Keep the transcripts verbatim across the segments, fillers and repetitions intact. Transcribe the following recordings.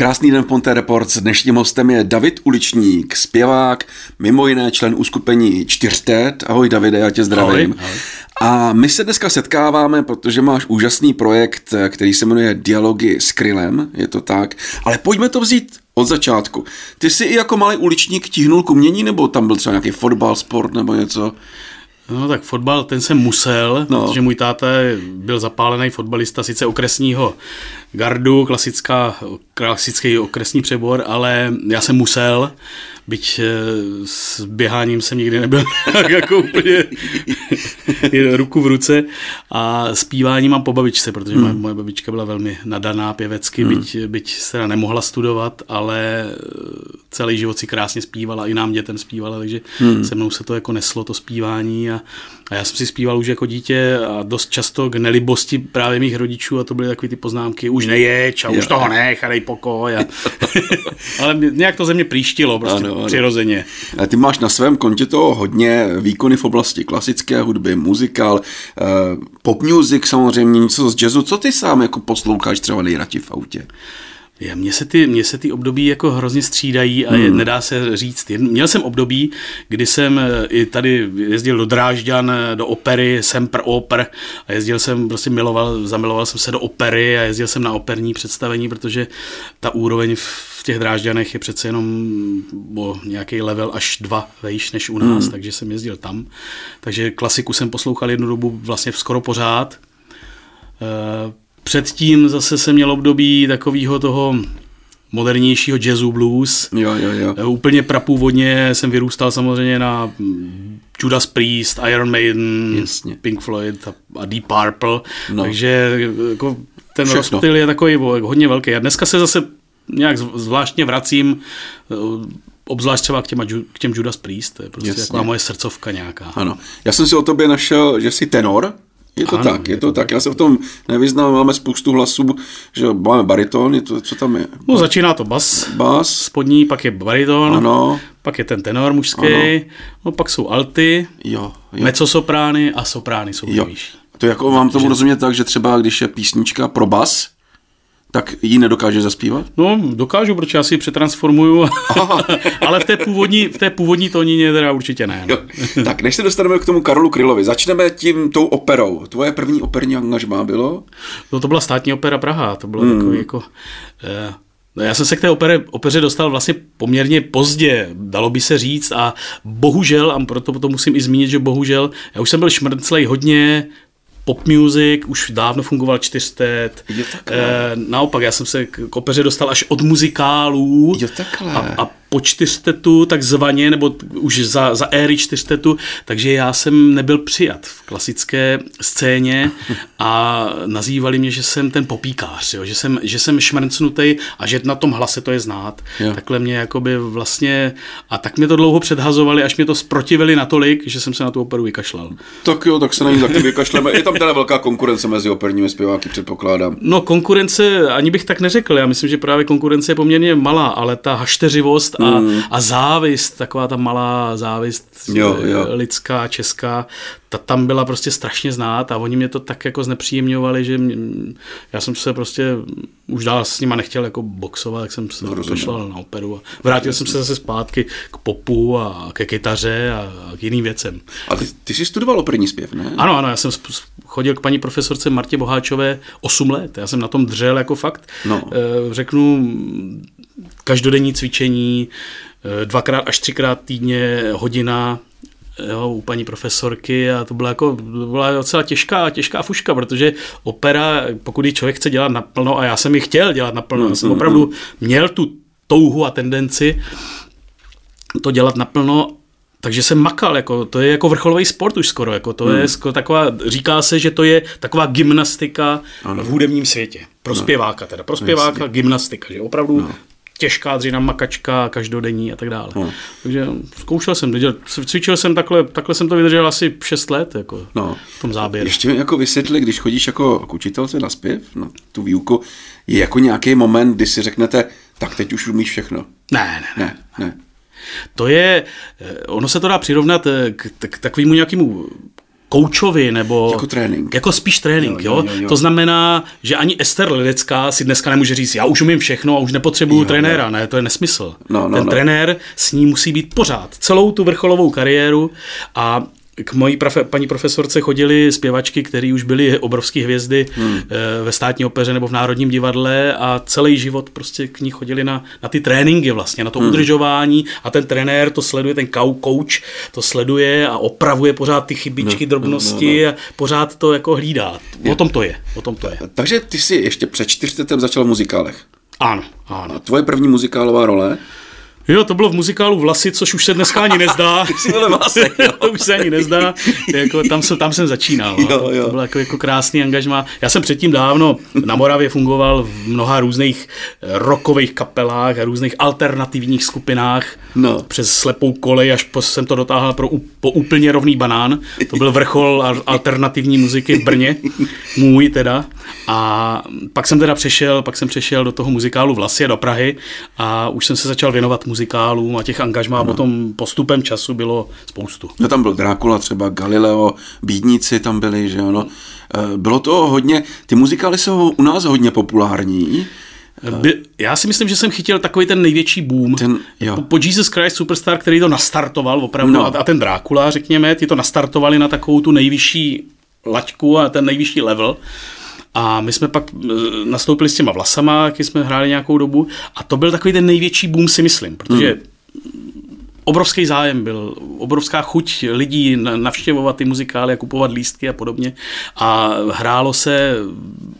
Krásný den v Ponte Report. Dnešním hostem je David Uličník, zpěvák, mimo jiné člen uskupení Čtyřtet. Ahoj Davide, já tě zdravím. Ahoj, ahoj. A my se dneska setkáváme, protože máš úžasný projekt, který se jmenuje Dialogy s Krylem, je to tak. Ale pojďme to vzít od začátku. Ty jsi i jako malý uličník tíhnul k umění, nebo tam byl třeba nějaký fotbal, sport nebo něco? No tak fotbal, ten jsem musel, no. Protože můj táta byl zapálený fotbalista, sice okresního gardu, klasická, klasický okresní přebor, ale já jsem musel, byť s běháním jsem nikdy nebyl jako úplně ruku v ruce, a zpíváním mám po babičce, protože hmm. moje babička byla velmi nadaná pěvecky, hmm. byť, byť se nemohla studovat, ale celý život si krásně zpívala, i nám dětem zpívala, takže hmm. se mnou se to jako neslo, to zpívání, a, a já jsem si zpíval už jako dítě a dost často k nelibosti právě mých rodičů, a to byly takový ty poznámky, už neječ a jo. už toho nech a dej pokoj. A ale nějak to ze mě příštilo prostě ano, ano. přirozeně. A ty máš na svém kontě toho hodně, výkony v oblasti klasické hudby, muzikál, pop music samozřejmě, něco z jazzu. Co ty sám jako posloucháš třeba nejradši v autě? Já, mně se ty, mně se ty období jako hrozně střídají a je, nedá se říct. Měl jsem období, kdy jsem i tady jezdil do Drážďan, do opery, jsem pro opr a jezdil jsem, prostě miloval, zamiloval jsem se do opery a jezdil jsem na operní představení, protože ta úroveň v těch Drážďanech je přece jenom o nějaký level až dva vejš než u nás, hmm. takže jsem jezdil tam. Takže klasiku jsem poslouchal jednu dobu vlastně skoro pořád. E- Předtím zase jsem měl období takového toho modernějšího jazzu blues. Jo, jo, jo. Úplně prapůvodně jsem vyrůstal samozřejmě na Judas Priest, Iron Maiden, jasně. Pink Floyd a Deep Purple. No. Takže jako ten všechno. Styl je takový hodně velký. A dneska se zase nějak zvláštně vracím, obzvlášť třeba k, těma, k těm Judas Priest. To je prostě jako moje srdcovka nějaká. Ano. Já jsem si o tobě našel, že jsi tenor. Je to ano, tak, je, je to, to tak. tak. Já se v tom nevyznám, máme spoustu hlasů, že máme bariton, je to, co tam je? No začíná to bas, bas. Spodní, pak je bariton, ano. Pak je ten tenor mužský, no, pak jsou alty, jo, jo. mezzosoprány a soprány jsou nejvyšší. To jako mám tomu rozumět tak, že třeba když je písnička pro bas, tak ji nedokáže zaspívat? No, dokážu, protože já si ji přetransformuju, ale v té původní, v té původní tónině teda určitě ne. No. Tak, než se dostaneme k tomu Karlu Krylovi, začneme tím tou operou. Tvoje první operní angažmá bylo? No, to byla Státní opera Praha, to bylo hmm. takový jako... Eh, Já jsem se k té opere, opeře dostal vlastně poměrně pozdě, dalo by se říct, a bohužel, a proto to musím i zmínit, že bohužel, já už jsem byl šmrnclej hodně... Pop music, už dávno fungoval Čtyřtet. Jo, e, naopak, já jsem se k opeře dostal až od muzikálů. Jo, a, a po Čtyřtetu, takzvaně, nebo už za, za éry Čtyřtetu, takže já jsem nebyl přijat v klasické scéně a nazývali mě, že jsem ten popíkář, jo, že jsem, že jsem šmrncnutej a že na tom hlase to je znát. Jo. Takhle mě jakoby vlastně, a tak mě to dlouho předhazovali, až mě to zprotivili natolik, že jsem se na tu operu vykašlal. Tak jo, tak se na ní taky vykašleme. Je tam teda velká konkurence mezi operními zpěváky, předpokládám. No konkurence, ani bych tak neřekl, já myslím, že právě konkurence je poměrně malá, ale ta hašteřivost A, a závist, taková ta malá závist jo, jo. lidská, česká, ta tam byla prostě strašně znát a oni mě to tak jako znepříjemňovali, že mě, já jsem se prostě už dál s nima nechtěl jako boxovat, tak jsem se no, pošlal na operu a vrátil Rozumím. jsem se zase zpátky k popu a ke kytaře a k jiným věcem. A ty, ty jsi studoval operní zpěv, ne? Ano, ano, já jsem chodil k paní profesorce Martě Boháčové osm let, já jsem na tom dřel jako fakt, no. řeknu... každodenní cvičení, dvakrát až třikrát týdně, hodina jo, u paní profesorky, a to byla, jako, to byla docela těžká, těžká fuška, protože opera, pokud ji člověk chce dělat naplno, a já jsem ji chtěl dělat naplno, já jsem opravdu měl tu touhu a tendenci to dělat naplno, takže jsem makal, jako, to je jako vrcholový sport už skoro, jako, to hmm. je skoro taková, říká se, že to je taková gymnastika ano. v hudebním světě, pro no. zpěváka teda, pro zpěváka Jasně. gymnastika, že opravdu no. těžká dřina, makačka, každodenní a tak dále. No. Takže zkoušel jsem, cvičil jsem takhle, takhle jsem to vydržel asi šest let, jako no. v tom záběru. Ještě mi jako vysvětli, když chodíš jako k učitelce na zpěv, na tu výuku, je jako nějaký moment, kdy si řeknete, tak teď už umíš všechno. Ne, ne, ne. ne, ne. To je, ono se to dá přirovnat k, k takovému nějakému koučovi nebo jako trénink. Jako spíš trénink, jo, jo? Jo, jo. To znamená, že ani Ester Lidecká si dneska nemůže říct, já už umím všechno a už nepotřebuju jo, trenéra, jo. Ne, to je nesmysl. No, no, Ten no. trenér s ní musí být pořád, celou tu vrcholovou kariéru a k mojí prafe, paní profesorce chodili zpěvačky, které už byly obrovské hvězdy hmm. ve Státní opeře nebo v Národním divadle a celý život prostě k ní chodili na, na ty tréninky vlastně, na to hmm. udržování a ten trenér to sleduje, ten coach to sleduje a opravuje pořád ty chybičky, no, drobnosti no, no, no. a pořád to jako hlídá. O tom to je. O tom to je. Takže ty jsi ještě před čtyřiceti začal v muzikálech. Ano, ano. A tvoje první muzikálová role? Jo, to bylo v muzikálu Vlasy, což už se dneska ani nezdá. Vlasek, to už se ani nezdá. Jako, tam, jsem, tam jsem začínal. Jo, to, jo. to bylo jako, jako krásný angažmá. Já jsem předtím dávno na Moravě fungoval v mnoha různých rockových kapelách a různých alternativních skupinách. No. Přes slepou kolej, až po, jsem to dotáhl pro, po úplně rovný banán. To byl vrchol alternativní muziky v Brně. Můj teda. A pak jsem teda přešel, pak jsem přešel do toho muzikálu Vlasy do Prahy a už jsem se začal věnovat muzikálu. Muzikálům a těch angažmá no. potom postupem času bylo spoustu. No tam byl Drákula třeba, Galileo, Bídníci tam byli, že ano. Bylo to hodně, ty muzikály jsou u nás hodně populární. By, já si myslím, že jsem chytil takový ten největší boom. Ten, po, po Jesus Christ Superstar, který to nastartoval opravdu no. a, a ten Drákula, řekněme, ty to nastartovali na takovou tu nejvyšší laťku a ten nejvyšší level. A my jsme pak nastoupili s těma Vlasama, když jsme hráli nějakou dobu a to byl takový ten největší boom, si myslím, protože obrovský zájem byl, obrovská chuť lidí navštěvovat ty muzikály a kupovat lístky a podobně a hrálo se,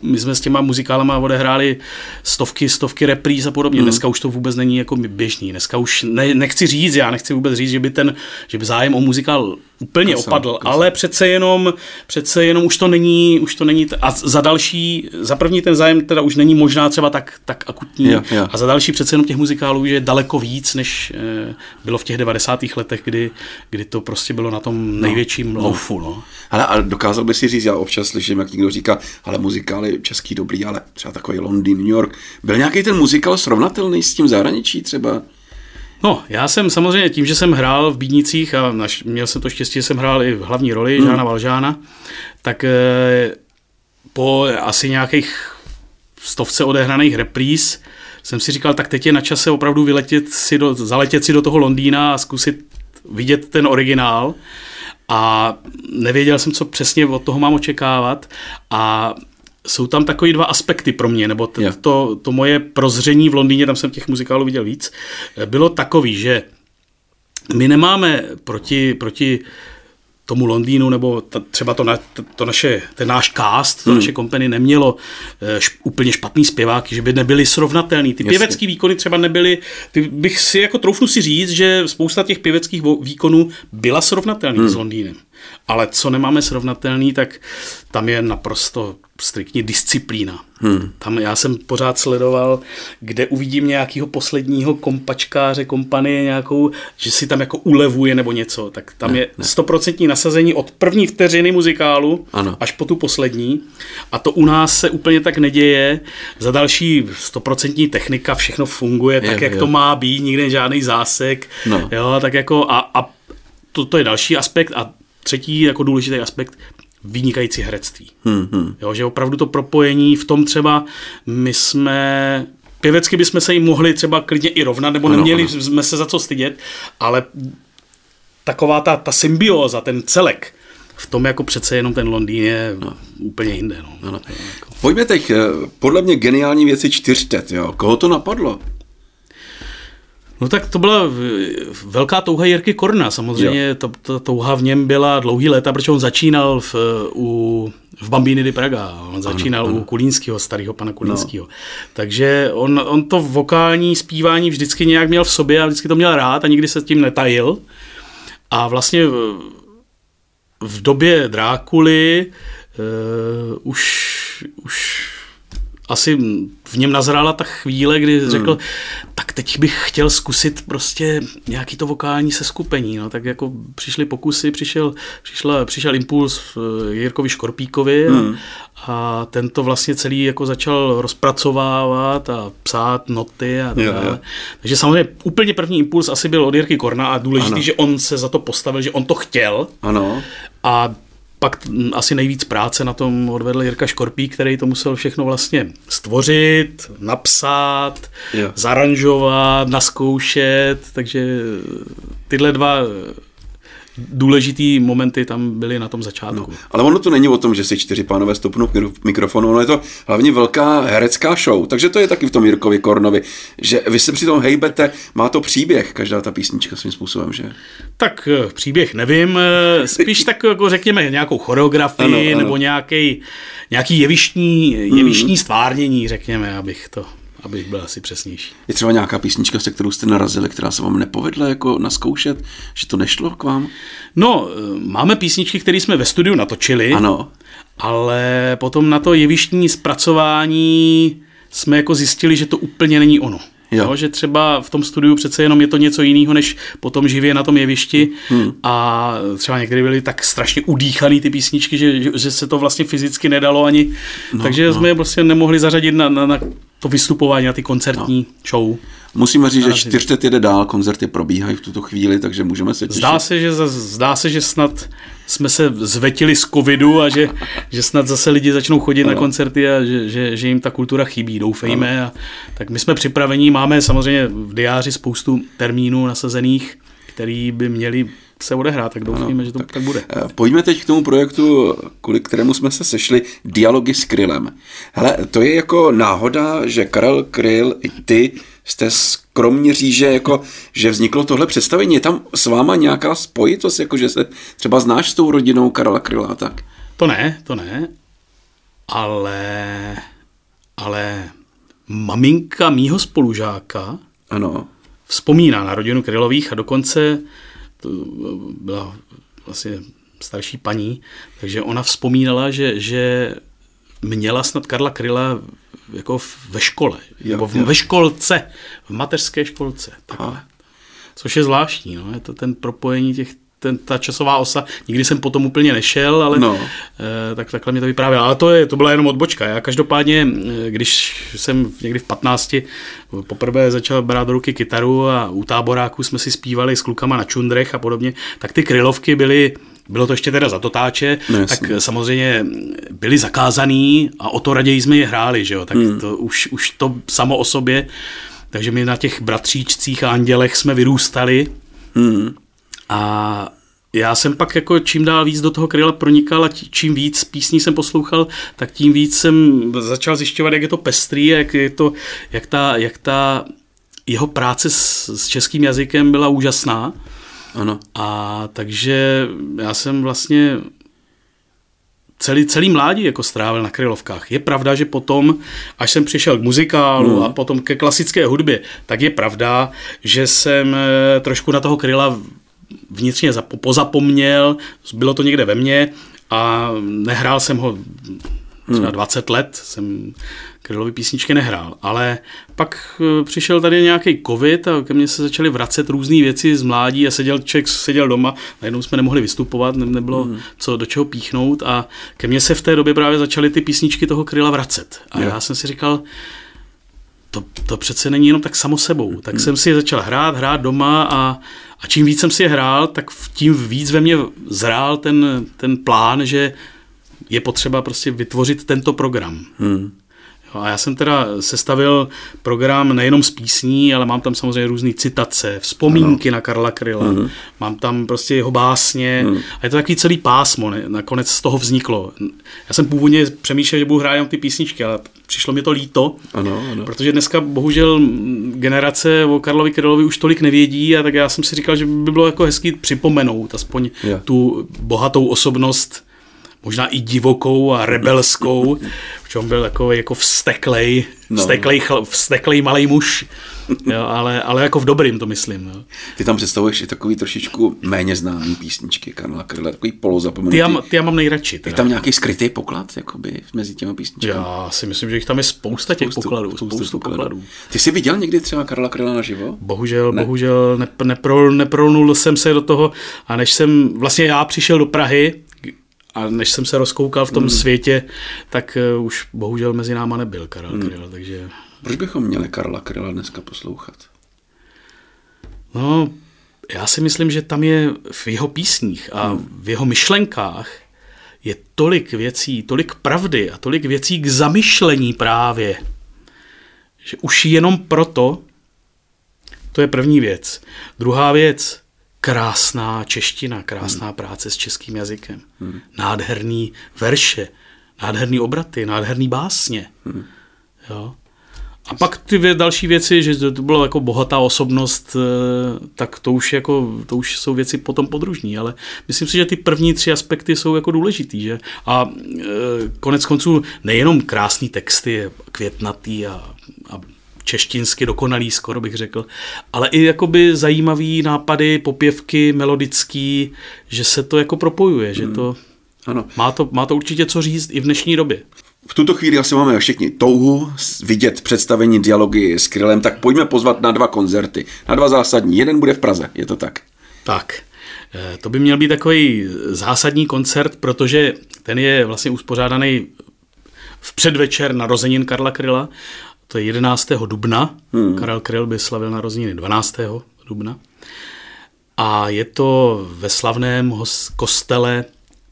my jsme s těma muzikálama odehráli stovky, stovky repríz a podobně, dneska už to vůbec není jako běžný, dneska už ne, nechci říct, já nechci vůbec říct, že by ten, že by zájem o muzikál úplně kasa, opadl, kasa. Ale přece jenom, přece jenom už to není, už to není t- a za další, za první ten zájem teda už není možná třeba tak, tak akutní yeah, yeah. a za další přece jenom těch muzikálů je daleko víc, než e, bylo v těch devadesátých letech, kdy, kdy to prostě bylo na tom největším no, loufu. No. Hele, ale dokázal by si říct, já občas slyším, jak někdo říká, ale muzikály český dobrý, ale třeba takový Londýn, New York. Byl nějaký ten muzikál srovnatelný s tím zahraničí třeba? No, já jsem samozřejmě tím, že jsem hrál v Bídnicích a naš, měl jsem to štěstí, že jsem hrál i v hlavní roli mm. Žána Valžána, tak eh, po asi nějakých stovce odehraných repríz jsem si říkal, tak teď je na čase opravdu vyletět si do, zaletět si do toho Londýna a zkusit vidět ten originál. A nevěděl jsem, co přesně od toho mám očekávat a jsou tam takový dva aspekty pro mě, nebo t- to, to moje prozření v Londýně, tam jsem těch muzikálů viděl víc, bylo takový, že my nemáme proti, proti tomu Londýnu, nebo ta, třeba to, na, to naše, ten náš cast, to hmm. naše company nemělo š, úplně špatný zpěváky, že by nebyly srovnatelný. Ty Jasně. pěvecký výkony třeba nebyly, ty bych si jako troufnu si říct, že spousta těch pěveckých výkonů byla srovnatelný hmm. s Londýnem. Ale co nemáme srovnatelný, tak tam je naprosto striktně disciplína. Hmm. Tam já jsem pořád sledoval, kde uvidím nějakého posledního kompačkáře, kompany nějakou, že si tam jako ulevuje nebo něco. Tak tam ne, je stoprocentní nasazení od první vteřiny muzikálu ano. až po tu poslední. A to u nás se úplně tak neděje. Za další stoprocentní technika, všechno funguje je, tak, jak je. To má být, nikde žádný zásek. No. Jo, tak jako a, a to, to je další aspekt a třetí jako důležitý aspekt, vynikající herectví. Hmm, hmm. Jo, že opravdu to propojení v tom třeba my jsme, pěvecky bychom se jim mohli třeba klidně i rovnat, nebo ano, neměli ano. jsme se za co stydět, ale taková ta, ta symbióza, ten celek, v tom jako přece jenom ten Londýn je no. úplně jinde. No. Ano. Pojďme teď, podle mě geniální věci čtyřtet, jo. Koho to napadlo? No tak to byla velká touha Jirky Korna, samozřejmě ta, ta touha v něm byla dlouhý léta, protože on začínal v, u, v Bambini di Praga, on začínal ano, ano. u Kulínského, starého pana Kulínského. No. Takže on, on to vokální zpívání vždycky nějak měl v sobě a vždycky to měl rád a nikdy se tím netajil. A vlastně v, v době Drákuly uh, už... už asi v něm nazrála ta chvíle, kdy řekl, hmm. tak teď bych chtěl zkusit prostě nějaký to vokální seskupení. No, tak jako přišly pokusy, přišel, přišla, přišel impuls Jirkovi Škorpíkovi hmm. a ten to vlastně celý jako začal rozpracovávat a psát noty a tak dále. Jo, jo. Takže samozřejmě úplně první impuls asi byl od Jirky Korna a důležitý, ano. že on se za to postavil, že on to chtěl. Ano. A Pak asi nejvíc práce na tom odvedl Jirka Škorpík, který to musel všechno vlastně stvořit, napsat, jo. zaranžovat, naskoušet, takže tyhle dva důležitý momenty tam byly na tom začátku. No, ale ono to není o tom, že si čtyři pánové stopnou k mikrofonu, ono je to hlavně velká herecká show, takže to je taky v tom Jirkovi Kornovi, že vy se při tom hejbete, má to příběh, každá ta písnička svým způsobem, že? Tak příběh nevím, spíš tak jako řekněme nějakou choreografii, ano, ano. nebo nějaký, nějaký jevištní, jevištní mm. stvárnění, řekněme, abych to... abych byl asi přesnější. Je třeba nějaká písnička, se kterou jste narazili, která se vám nepovedla jako naskoušet, že to nešlo k vám? No, máme písničky, které jsme ve studiu natočili, ano. ale potom na to jevištní zpracování jsme jako zjistili, že to úplně není ono. No, že třeba v tom studiu přece jenom je to něco jiného, než potom živě na tom jevišti hmm. a třeba někdy byly tak strašně udýchaný ty písničky, že, že se to vlastně fyzicky nedalo ani, no, takže no. jsme je prostě nemohli zařadit na, na, na to vystupování, na ty koncertní no. show. Musíme říct, že čtyřicet jede dál, koncerty probíhají v tuto chvíli, takže můžeme se těšit. Zdá se, že, zdá se, že snad jsme se zvetili z covidu a že, že snad zase lidi začnou chodit ano. na koncerty a že, že, že jim ta kultura chybí, doufejme. A, tak my jsme připraveni, máme samozřejmě v diáři spoustu termínů nasazených, který by měli se odehrát, tak doufejme, že to tak, tak bude. Pojďme teď k tomu projektu, kvůli kterému jsme se sešli, Dialogy s Krylem. Hele, to je jako náhoda, že Karel Kryl i ty jste skromně říže, jako, že vzniklo tohle představení. Je tam s váma nějaká spojitost, jako, že se třeba znáš s tou rodinou Karla Kryla a tak? To ne, to ne, ale, ale maminka mýho spolužáka ano. vzpomíná na rodinu Krylových a dokonce to byla vlastně starší paní, takže ona vzpomínala, že, že měla snad Karla Kryla jako ve škole, jo, nebo v, ve školce, v mateřské školce. Což je zvláštní, no, je to ten propojení těch, ten, ta časová osa, nikdy jsem potom úplně nešel, ale no. eh, tak, takhle mě to vyprávělo, ale to, je, to byla jenom odbočka. Já každopádně, když jsem někdy v patnácti poprvé začal brát do ruky kytaru a u táboráků jsme si zpívali s klukama na čundrech a podobně, tak ty krylovky byly Bylo to ještě teda za totáče, no, tak samozřejmě byli zakázaný a o to raději jsme je hráli, že jo, tak hmm. to už, už to samo o sobě, takže my na těch bratříčcích a andělech jsme vyrůstali hmm. a já jsem pak jako čím dál víc do toho Kryla pronikal a čím víc písní jsem poslouchal, tak tím víc jsem začal zjišťovat, jak je to pestrý a jak je to, jak ta, jak ta jeho práce s, s českým jazykem byla úžasná. Ano. A takže já jsem vlastně celý, celý mládí jako strávil na krylovkách. Je pravda, že potom, až jsem přišel k muzikálu mm. a potom ke klasické hudbě, tak je pravda, že jsem trošku na toho Kryla vnitřně pozapomněl, bylo to někde ve mně a nehrál jsem ho třeba dvacet let, jsem Krylovy písničky nehrál, ale pak přišel tady nějaký covid a ke mně se začaly vracet různé věci z mládí a seděl člověk seděl doma, najednou jsme nemohli vystupovat, nebylo mm. co do čeho píchnout a ke mně se v té době právě začaly ty písničky toho Kryla vracet a jo. já jsem si říkal, to, to přece není jenom tak samo sebou, tak mm. jsem si je začal hrát, hrát doma a, a čím víc jsem si je hrál, tak tím víc ve mně zrál ten, ten plán, že je potřeba prostě vytvořit tento program. Hmm. Jo, a já jsem teda sestavil program nejenom z písní, ale mám tam samozřejmě různé citace, vzpomínky ano. na Karla Kryla, hmm. mám tam prostě jeho básně hmm. a je to takový celý pásmo, ne? Nakonec z toho vzniklo. Já jsem původně přemýšlel, že budu hrát jenom ty písničky, ale přišlo mi to líto, ano, ano. protože dneska bohužel generace o Karlovi Krylovi už tolik nevědí a tak já jsem si říkal, že by bylo jako hezký připomenout aspoň yeah. tu bohatou osobnost možná i divokou a rebelskou, v čem byl takový jako vzteklej, no. vzteklej, chl, vzteklej malej muž, jo, ale, ale jako v dobrým to myslím. Jo. Ty tam představuješ i takový trošičku méně známý písničky Karla Kryla, takový polozapomenutý. Ty já, ty já mám nejradši. Teda. Je tam nějaký skrytý poklad jakoby, mezi těmi písničkami? Já si myslím, že jich tam je spousta těch spoustu, pokladů. Spoustu, spoustu pokladů. pokladů. Ty jsi viděl někdy třeba Karla Kryla naživo? Bohužel, ne. bohužel nep, neprol, neprolnul jsem se do toho a než jsem, vlastně já přišel do Prahy, a než jsem se rozkoukal v tom mm. světě, tak uh, už bohužel mezi náma nebyl Karel mm. Kryl, takže... Proč bychom měli Karla Kryla dneska poslouchat? No, já si myslím, že tam je v jeho písních a mm. v jeho myšlenkách je tolik věcí, tolik pravdy a tolik věcí k zamyšlení právě, že už jenom proto, to je první věc. Druhá věc, krásná čeština, krásná hmm. práce s českým jazykem. Hmm. Nádherný verše, nádherný obraty, nádherný básně. Hmm. Jo. A pak ty další věci, že to byla jako bohatá osobnost, tak to už, jako, to už jsou věci potom podružní, ale myslím si, že ty první tři aspekty jsou jako důležitý. Že? A e, konec konců nejenom krásný texty, květnatý a, a češtinsky dokonalý, skoro bych řekl, ale i jakoby zajímavý nápady, popěvky, melodický, že se to jako propojuje, hmm. že to, ano. Má to má to určitě co říct i v dnešní době. V tuto chvíli asi máme všichni touhu vidět představení Dialogy s Krylem, tak pojďme pozvat na dva koncerty, na dva zásadní. Jeden bude v Praze, je to tak? Tak, to by měl být takový zásadní koncert, protože ten je vlastně uspořádaný v předvečer narozenin Karla Kryla, to je jedenáctého dubna, hmm. Karel Kryl by slavil narozeniny dvanáctého dubna a je to ve slavném kostele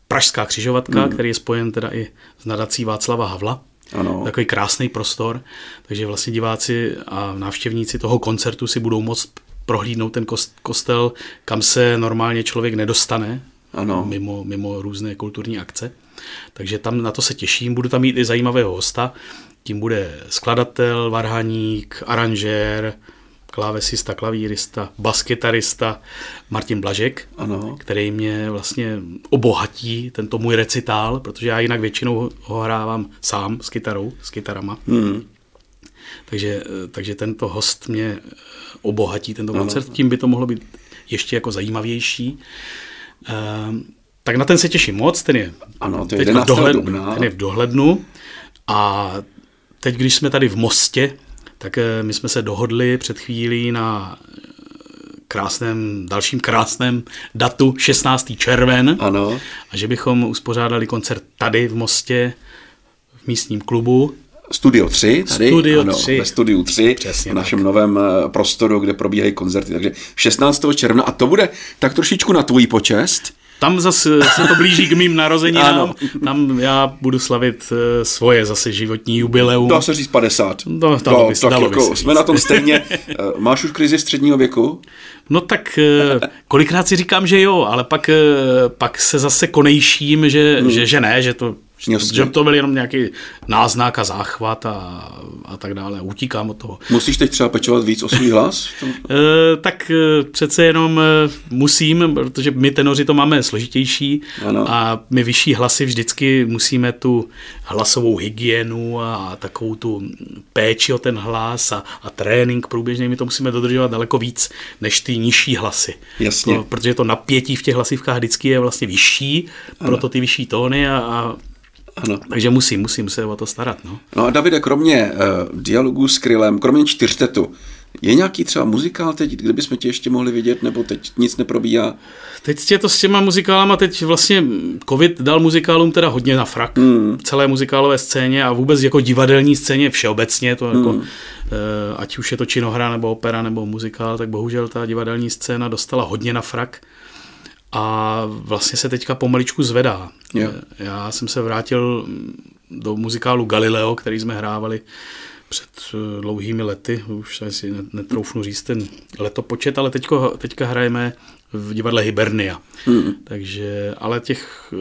Pražská křižovatka, hmm. který je spojen teda i s nadací Václava Havla. Ano. Takový krásný prostor, takže vlastně diváci a návštěvníci toho koncertu si budou moct prohlídnout ten kostel, kam se normálně člověk nedostane, ano. Mimo, mimo různé kulturní akce. Takže tam na to se těším, budu tam mít i zajímavého hosta, tím bude skladatel, varhaník, aranžér, klávesista, klavírista, baskytarista Martin Blažek, ano. který mě vlastně obohatí tento můj recitál, protože já jinak většinou ho hrávám sám s kytarou, s kytarama. Hmm. Takže, takže tento host mě obohatí tento ano. koncert, tím by to mohlo být ještě jako zajímavější. Ehm, tak na ten se těším moc, ten je, ano, to je teď v dohlednu, ten je v dohlednu a teď, když jsme tady v Mostě, tak my jsme se dohodli před chvílí na krásném, dalším krásném datu šestnáctého června. Ano. A že bychom uspořádali koncert tady v Mostě, v místním klubu. Studio tři, tady, Studio ano, tři. Ve Studiu tři, přesně v našem tak. novém prostoru, kde probíhají koncerty. Takže šestnáctého června a to bude tak trošičku na tvůj počest. Tam zase se to blíží k mým narozeninám. Tam já budu slavit svoje zase životní jubileum. Dá se říct padesát. No, dalo dalo, bys, tak dalo jako, jsme na tom stejně. Máš už krizi středního věku? No tak kolikrát si říkám, že jo, ale pak, pak se zase konejším, že, hmm. že, že ne, že to, že to byl jenom nějaký náznak a záchvat a, a tak dále. Utíkám od toho. Musíš teď třeba pečovat víc o svůj hlas? e, tak e, přece jenom e, musím, protože my tenoři to máme složitější ano. a my vyšší hlasy vždycky musíme tu hlasovou hygienu a takovou tu péči o ten hlas a, a trénink průběžný, my to musíme dodržovat daleko víc než ty nižší hlasy. Jasně. To, protože to napětí v těch hlasivkách vždycky je vlastně vyšší, ano. proto ty vyšší tóny a, a ano. Takže musím, musím se o to starat. No, no a Davide, kromě uh, Dialogů s Krylem, kromě Čtyřtetu, je nějaký třeba muzikál teď, kde bychom tě ještě mohli vidět, nebo teď nic neprobíhá? Teď je to s těma muzikálama, teď vlastně covid dal muzikálům teda hodně na frak. Mm. Celé muzikálové scéně a vůbec jako divadelní scéně všeobecně, to mm. jako, ať už je to činohra, nebo opera, nebo muzikál, tak bohužel ta divadelní scéna dostala hodně na frak. A vlastně se teďka pomaličku zvedá. Yeah. Já jsem se vrátil do muzikálu Galileo, který jsme hrávali před dlouhými lety. Už se si netroufnu říct ten letopočet, ale teďko, teďka hrajeme v divadle Hibernia. Mm. Takže, ale těch e,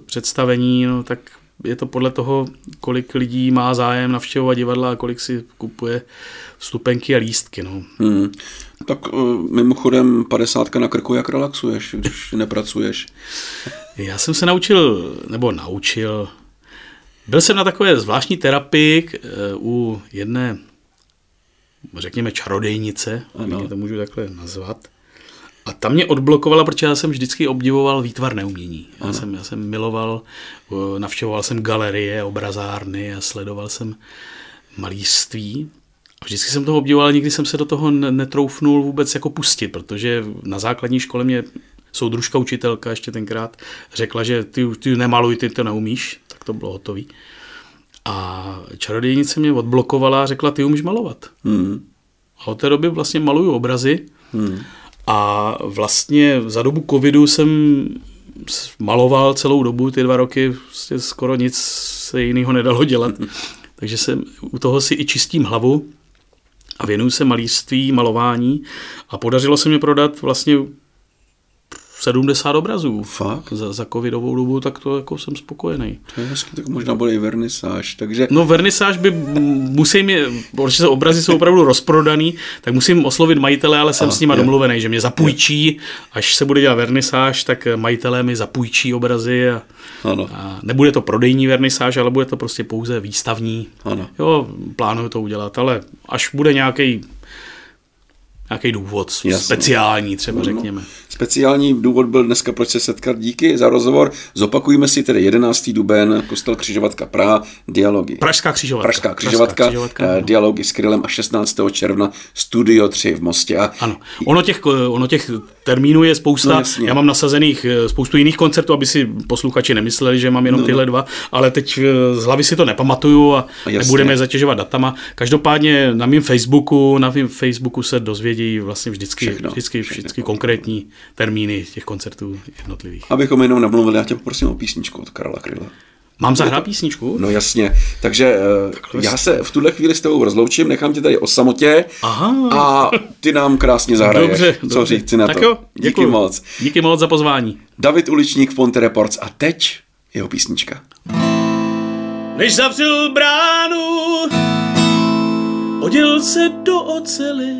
představení, no, tak je to podle toho, kolik lidí má zájem navštěvovat divadla a kolik si kupuje vstupenky a lístky. No. Hmm. Tak mimochodem padesátka na krku, jak relaxuješ, když nepracuješ? Já jsem se naučil, nebo naučil, byl jsem na takové zvláštní terapii u jedné, řekněme, čarodejnice, ano. to můžu takhle nazvat. A ta mě odblokovala, protože já jsem vždycky obdivoval výtvarné umění. Já jsem, já jsem miloval, navštěvoval jsem galerie, obrazárny a sledoval jsem malířství. Vždycky jsem toho obdivoval, nikdy jsem se do toho netroufnul vůbec jako pustit, protože na základní škole mě soudružka učitelka ještě tenkrát řekla, že ty, ty nemaluj, ty to neumíš, tak to bylo hotový. A čarodějnice mě odblokovala a řekla, ty umíš malovat. Hmm. A od té doby vlastně maluju obrazy. Hmm. A vlastně za dobu covidu jsem maloval celou dobu, ty dva roky, prostě skoro nic se jiného nedalo dělat. Takže se, u toho si i čistím hlavu a věnuju se malířství, malování a podařilo se mi prodat vlastně sedmdesát obrazů. Fakt? Za, za covidovou dobu, tak to jako jsem spokojený. To je hezky, tak možná bude i vernisáž. Takže... No vernisáž by musím, je, protože se obrazy jsou opravdu rozprodaný, tak musím oslovit majitele, ale jsem a, s nima je. domluvený, že mě zapůjčí, až se bude dělat vernisáž, tak majitelé mi zapůjčí obrazy a, ano. a nebude to prodejní vernisáž, ale bude to prostě pouze výstavní. Ano. Jo, plánuju to udělat, ale až bude nějaký nějaký důvod, Jasno. speciální třeba no, řekněme. No. Speciální důvod byl dneska, proč se setkat. Díky za rozhovor. Zopakujeme si tedy jedenáctý duben, Kostel Křižovatka Praha, dialogy. Pražská Křižovatka. Pražská Křižovatka, Pražská křižovatka uh, dialogy s Krylem a šestnáctého června Studio tři v Mostě. A... Ano. Ono těch, ono těch termínů je spousta. No, já mám nasazených spoustu jiných koncertů, aby si posluchači nemysleli, že mám jenom no, tyhle dva, ale teď z hlavy si to nepamatuju a jasně. nebudeme zatěžovat datama. Každopádně na mém Facebooku, na mém Facebooku se dozvědí vlastně vždycky, všechno, vždycky, všechno, vždycky všechno. konkrétní termíny těch koncertů jednotlivých. Abychom jenom namluvili, já tě poprosím o písničku od Karla Kryla. Mám zahrát písničku? No jasně, takže Takhle já se v tuhle chvíli s tebou rozloučím, nechám tě tady o samotě. Aha. A ty nám krásně zahraješ. Dobře, co dobře. říci na tak to. Jo, díky děkuju. moc. Díky moc za pozvání. David Uličník, Fonte Reports a teď jeho písnička. Než zavřel bránu, oděl se do oceli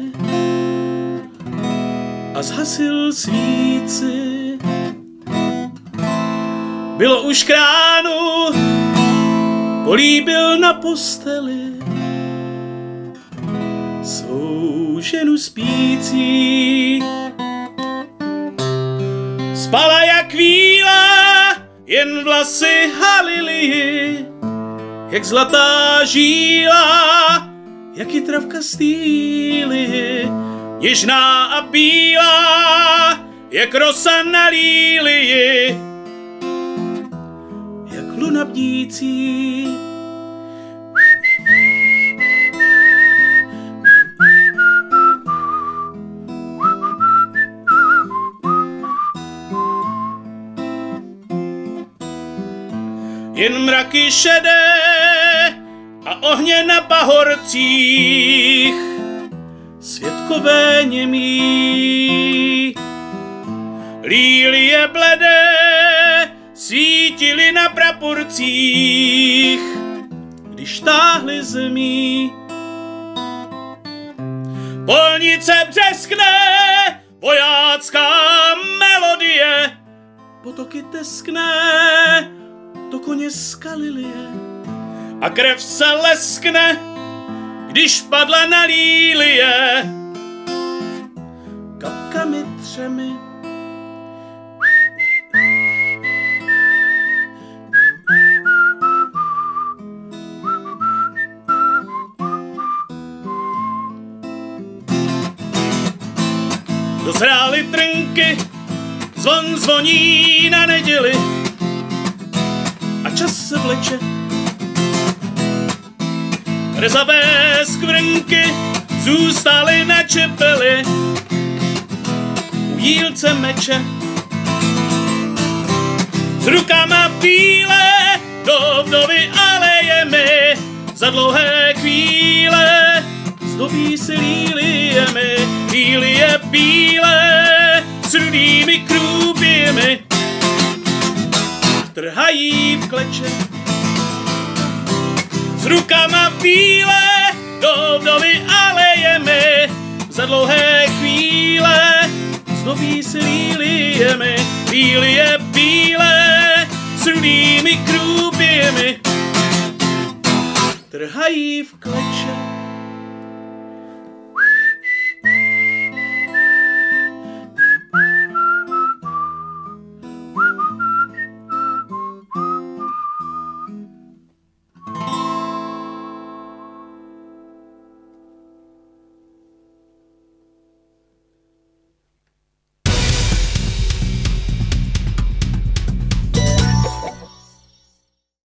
a zhasil svíci. Bylo už kránu, políbil na posteli svou ženu spící. Spala jak víla, jen vlasy halily, jak zlatá žíla, jak i travka stýly. Něžná a bílá, jak rosa na lílii, jak luna bdící. Jen mraky šedé a ohně na pahorcích, světkové němí. Lílie bledé svítily na praporcích, když táhly zemí. Polnice břeskne vojácká melodie, potoky teskne do koně z Galileje a krev se leskne, když padla na lílie kapkami třemi. Dozrály trnky, zvon zvoní na neděli a čas se vleče. Rezavé skvrnky zůstaly na čepeli u jílce meče. S rukama píle do vdovy alejemi, za dlouhé chvíle zdobí se líliemi. Lílie bíle s rudými krůběmi trhají v kleče. S rukama píle do vdovy alejemi, za dlouhé chvíle zdobí se líliemi. Lílie bíle s rudými krůběmi trhají v kleče.